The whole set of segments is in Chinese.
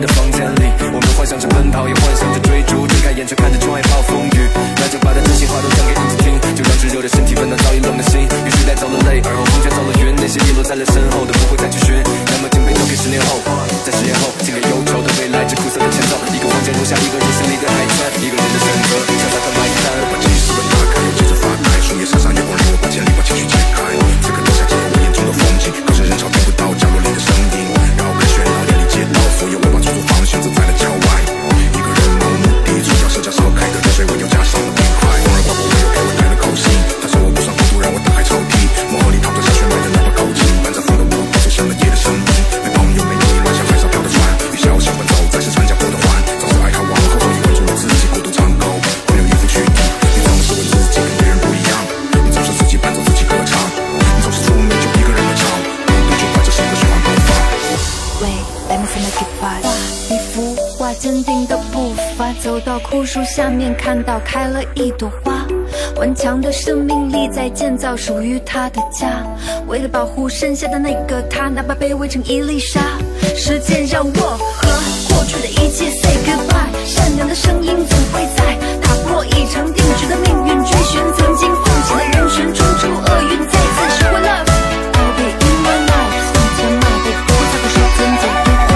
人的房间里，我们幻想着奔跑，也幻想着追逐，睁开眼却看着窗外暴风雨。那就把他真心话都讲给自己听，就让炙热的身体温暖早已冷的心。与时代造了泪，而后空间造了云，那些遗落在了身后的不会再去寻。那么敬杯留给10年后，在10年后献给忧愁的未来，这苦涩的前奏，一个房间容下一个人心里的海滩，一个人的选择，像他的埋单。我把记忆石板打开，接着发呆，树叶闪闪月光，令我把千里把情绪解开。此刻留下我眼中的风景，可是人潮听不到角落里的声音，绕开喧闹眼里街道，所以我把出租房选择在了郊外。一个人漫无目的，嘴角是烧开的热水，我又加上了冰块。风儿刮过我又给我来了口信，他说我不算孤独，让我打开抽屉，幕后里躺着小雪买的那把口琴，伴着风的舞，就像了夜的声音。没朋友没你，乱像海上飘的船，与小相伴走在是船家过的环。早是爱好往后，终于关注了自己，孤独唱够，我有一副躯体。你总是问自己跟别人不一样，你总是自己伴奏自己歌唱，你总是出门就一个人的唱，孤独就把这首歌循环播放。Wait，let me see my guitar。哇，一幅画，坚定的步伐，走到枯树下面，看到开了一朵花。顽强的生命力在建造属于他的家，为了保护剩下的那个他，哪怕被围成一粒沙。时间让我和过去的一切 say goodbye， 善良的声音总会在打破异常定局的命运，追寻曾经放弃的人群，冲出厄运，再次学会 love。 I'll be in my life， 送前迈对不再不说尊重。我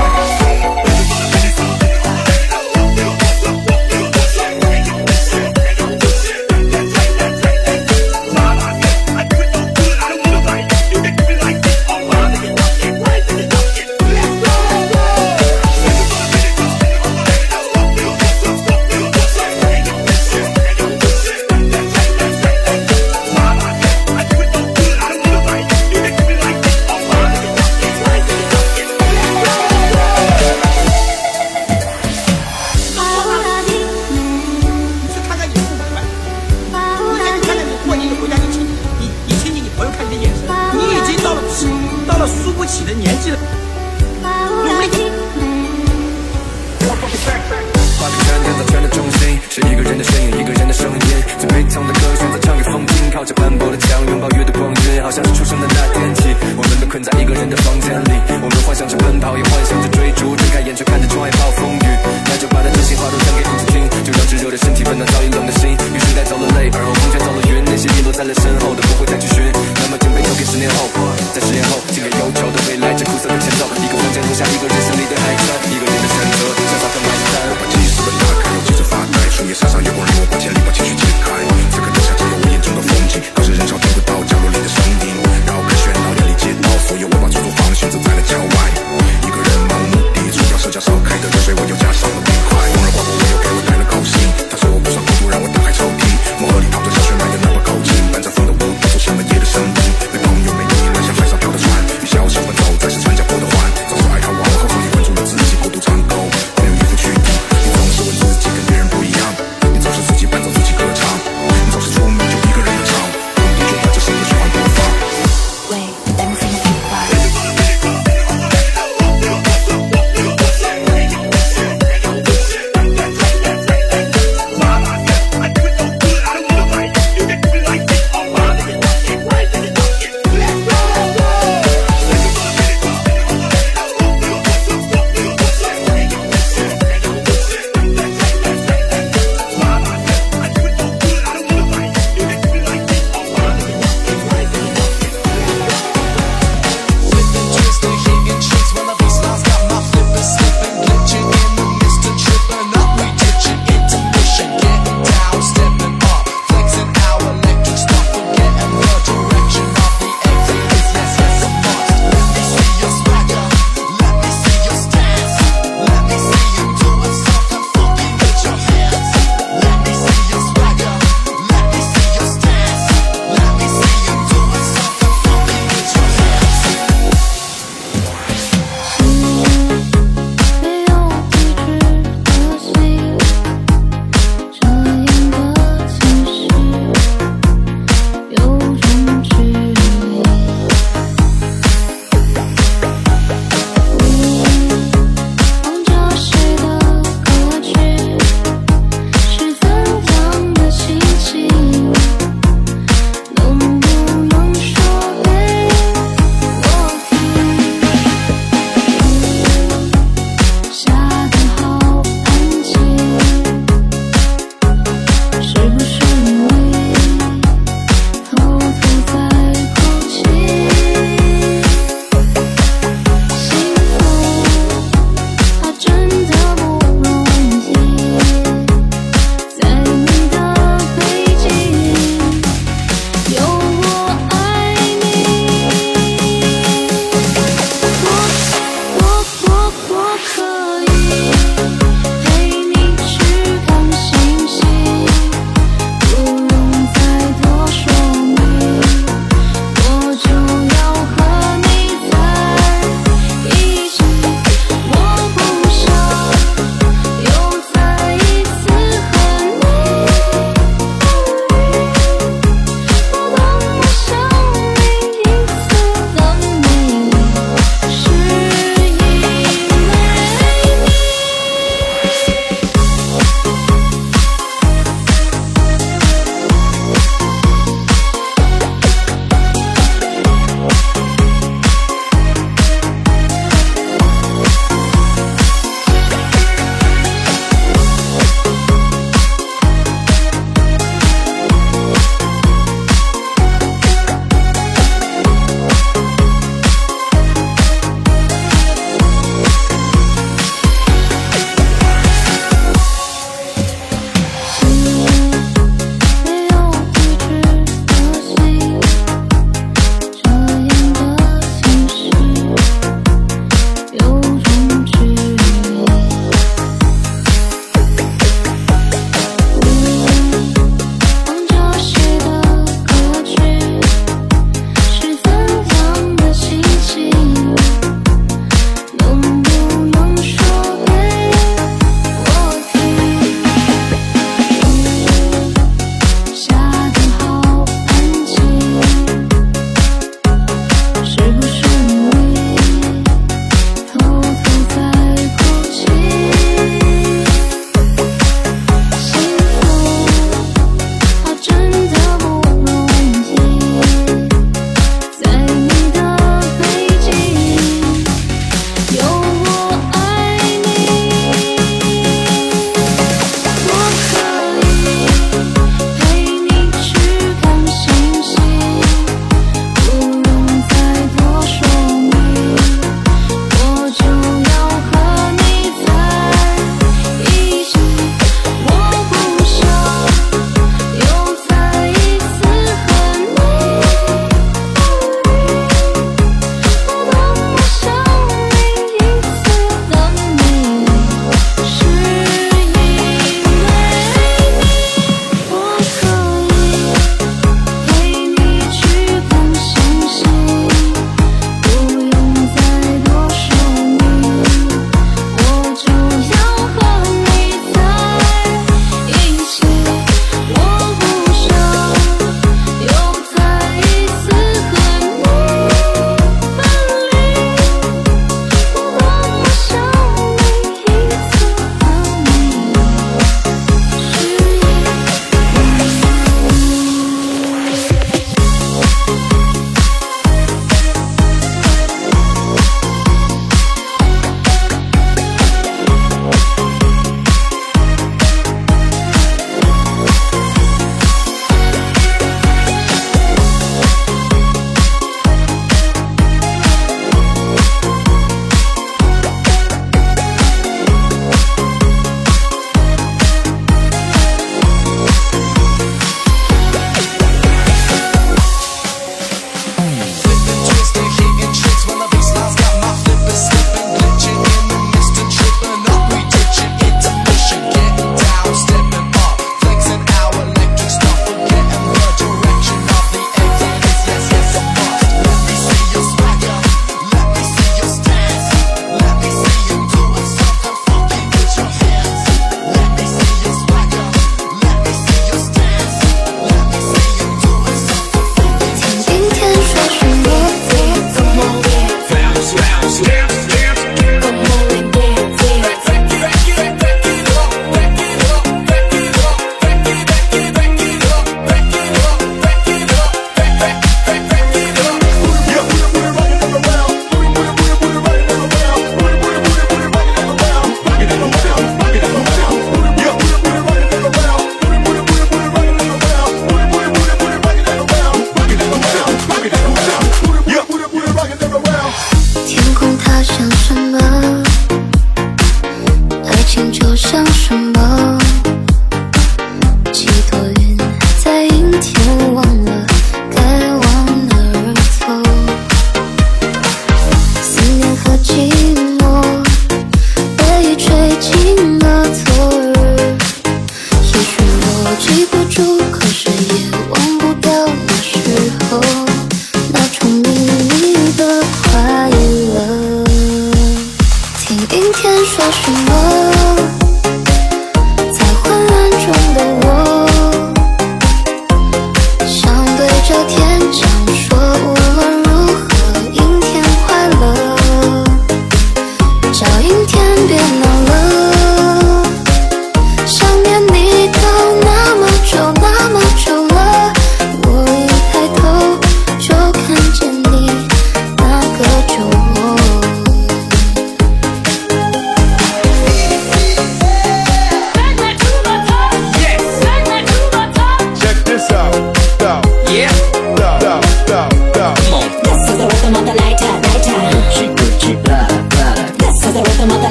把出租房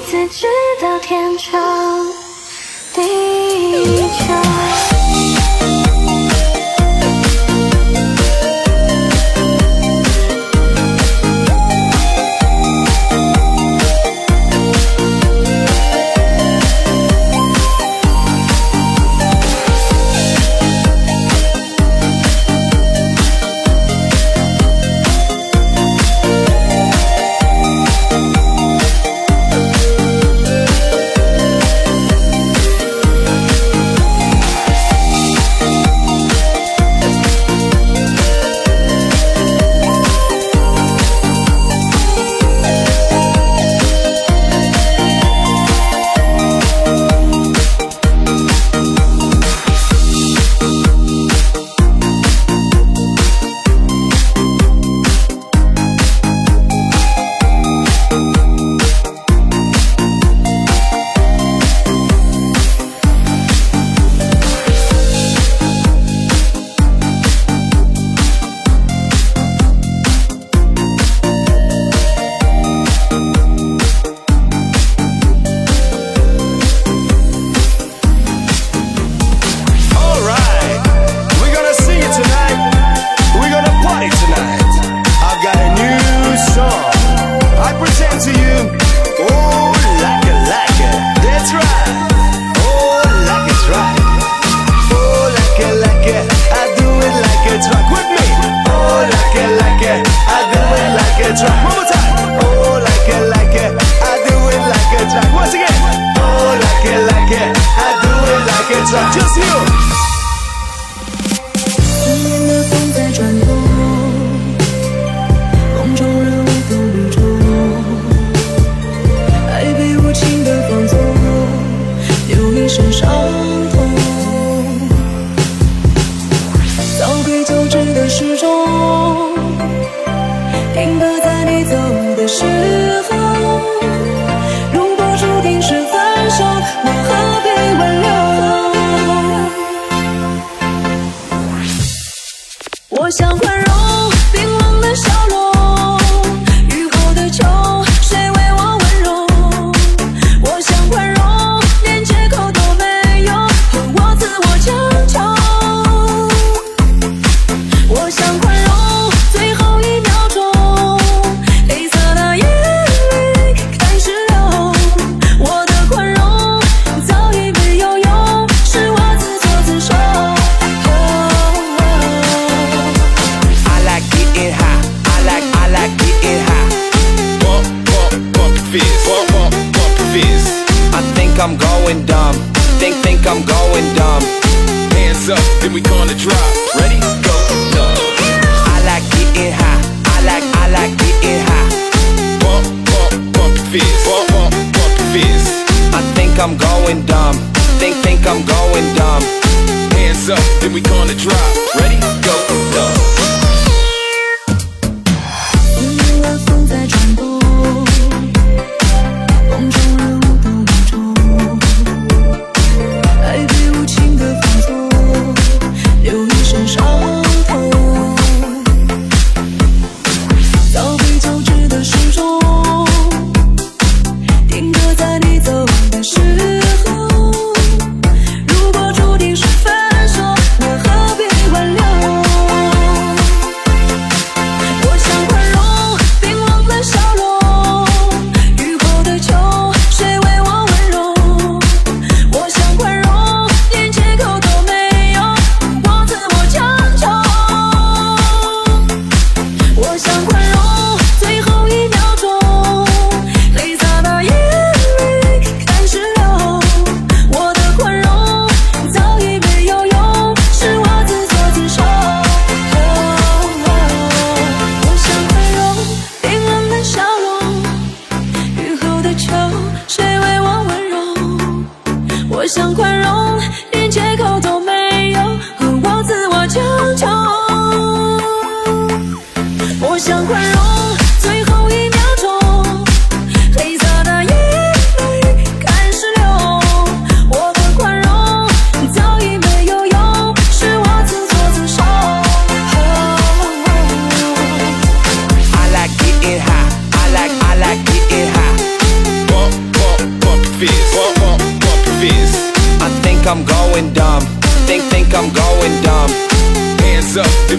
一次直到天长地久。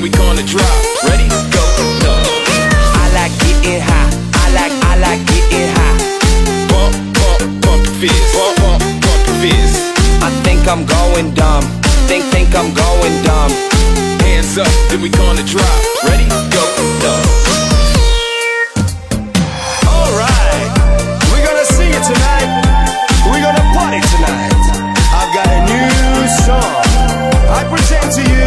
we gonna drop. Ready? Go, go. I like getting high. I like getting high. Bump, bump, bump the fizz. Bump, bump, bump the fizz. I think I'm going dumb. Think I'm going dumb. Hands up, then we gonna drop. Ready? Go, go. All right, we're gonna sing it tonight. We're gonna party tonight. I've got a new song. I present to you.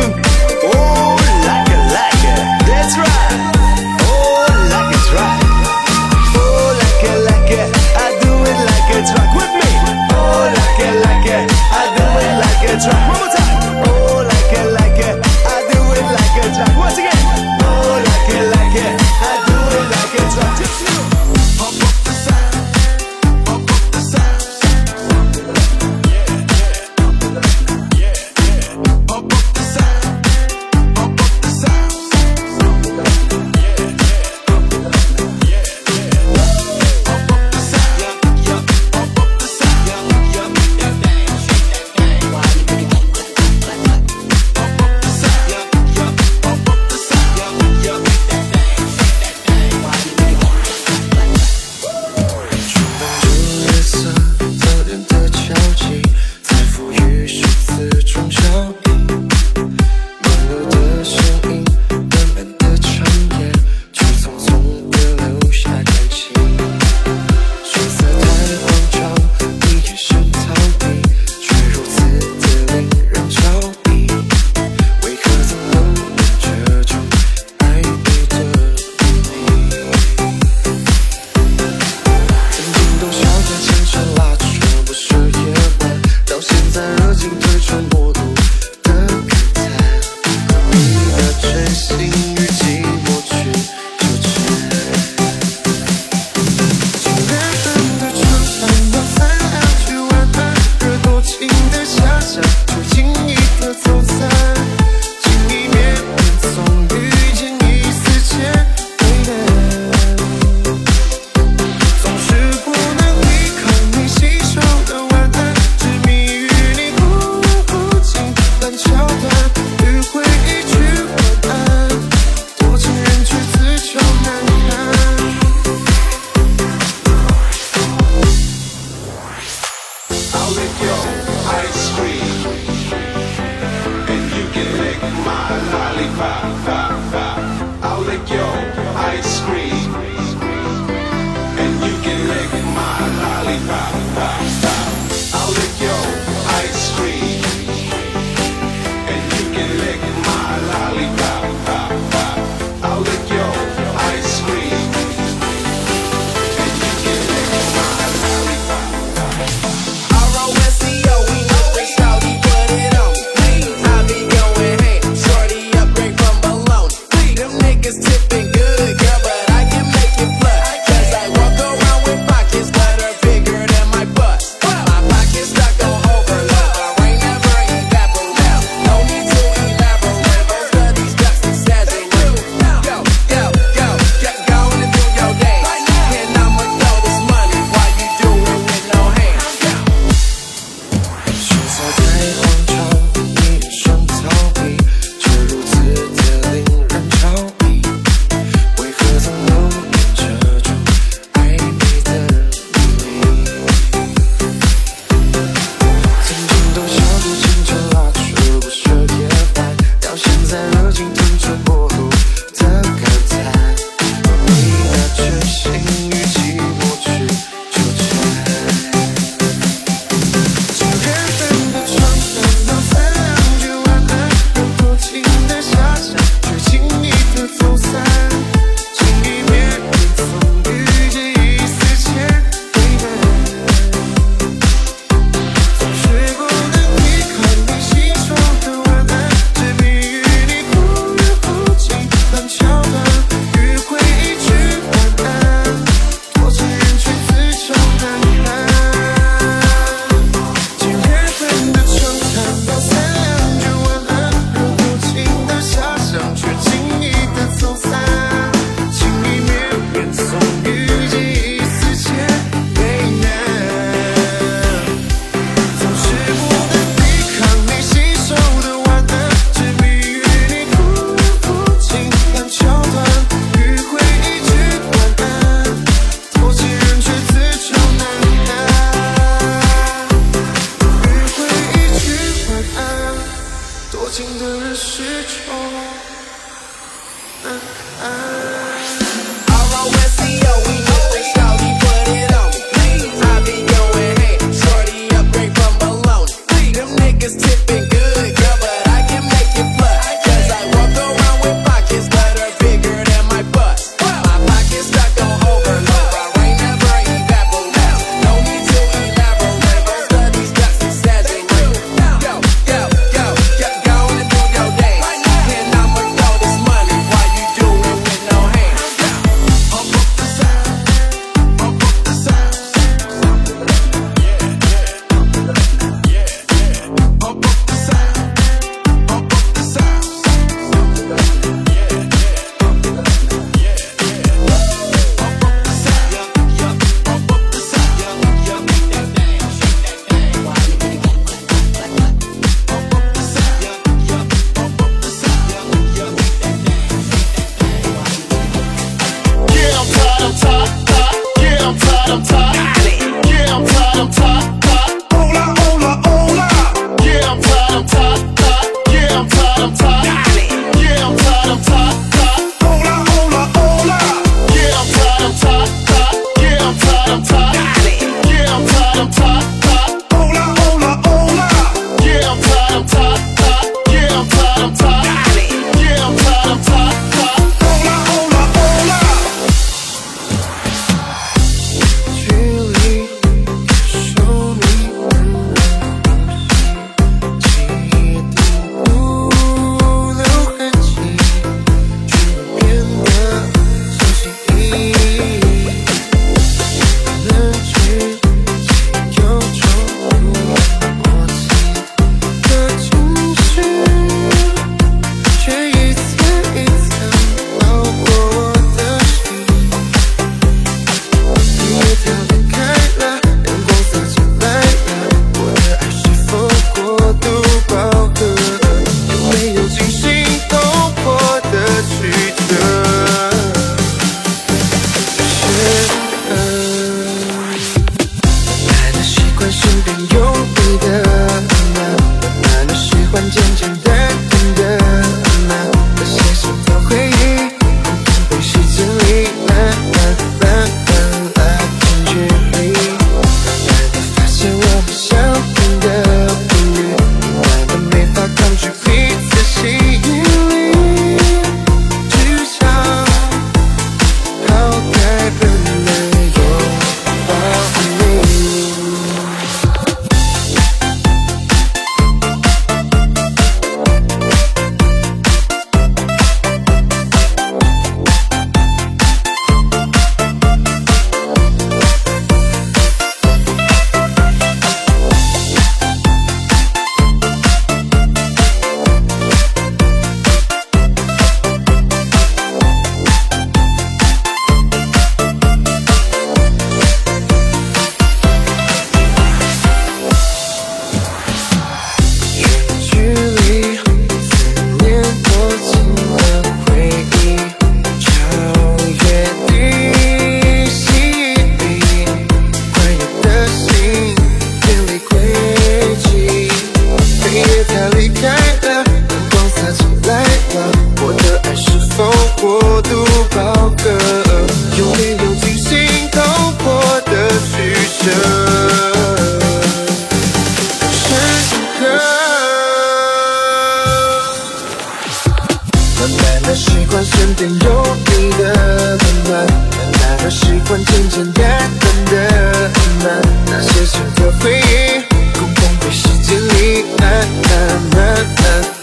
欢简简单单的写成的回忆，共同被时间里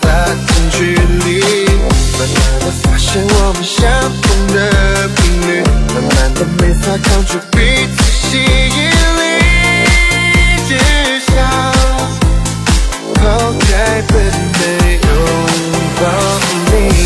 拉近距离，慢慢的发现我们相同的频率，慢慢的没法抗拒彼此吸引力，只想抛开本能拥抱你。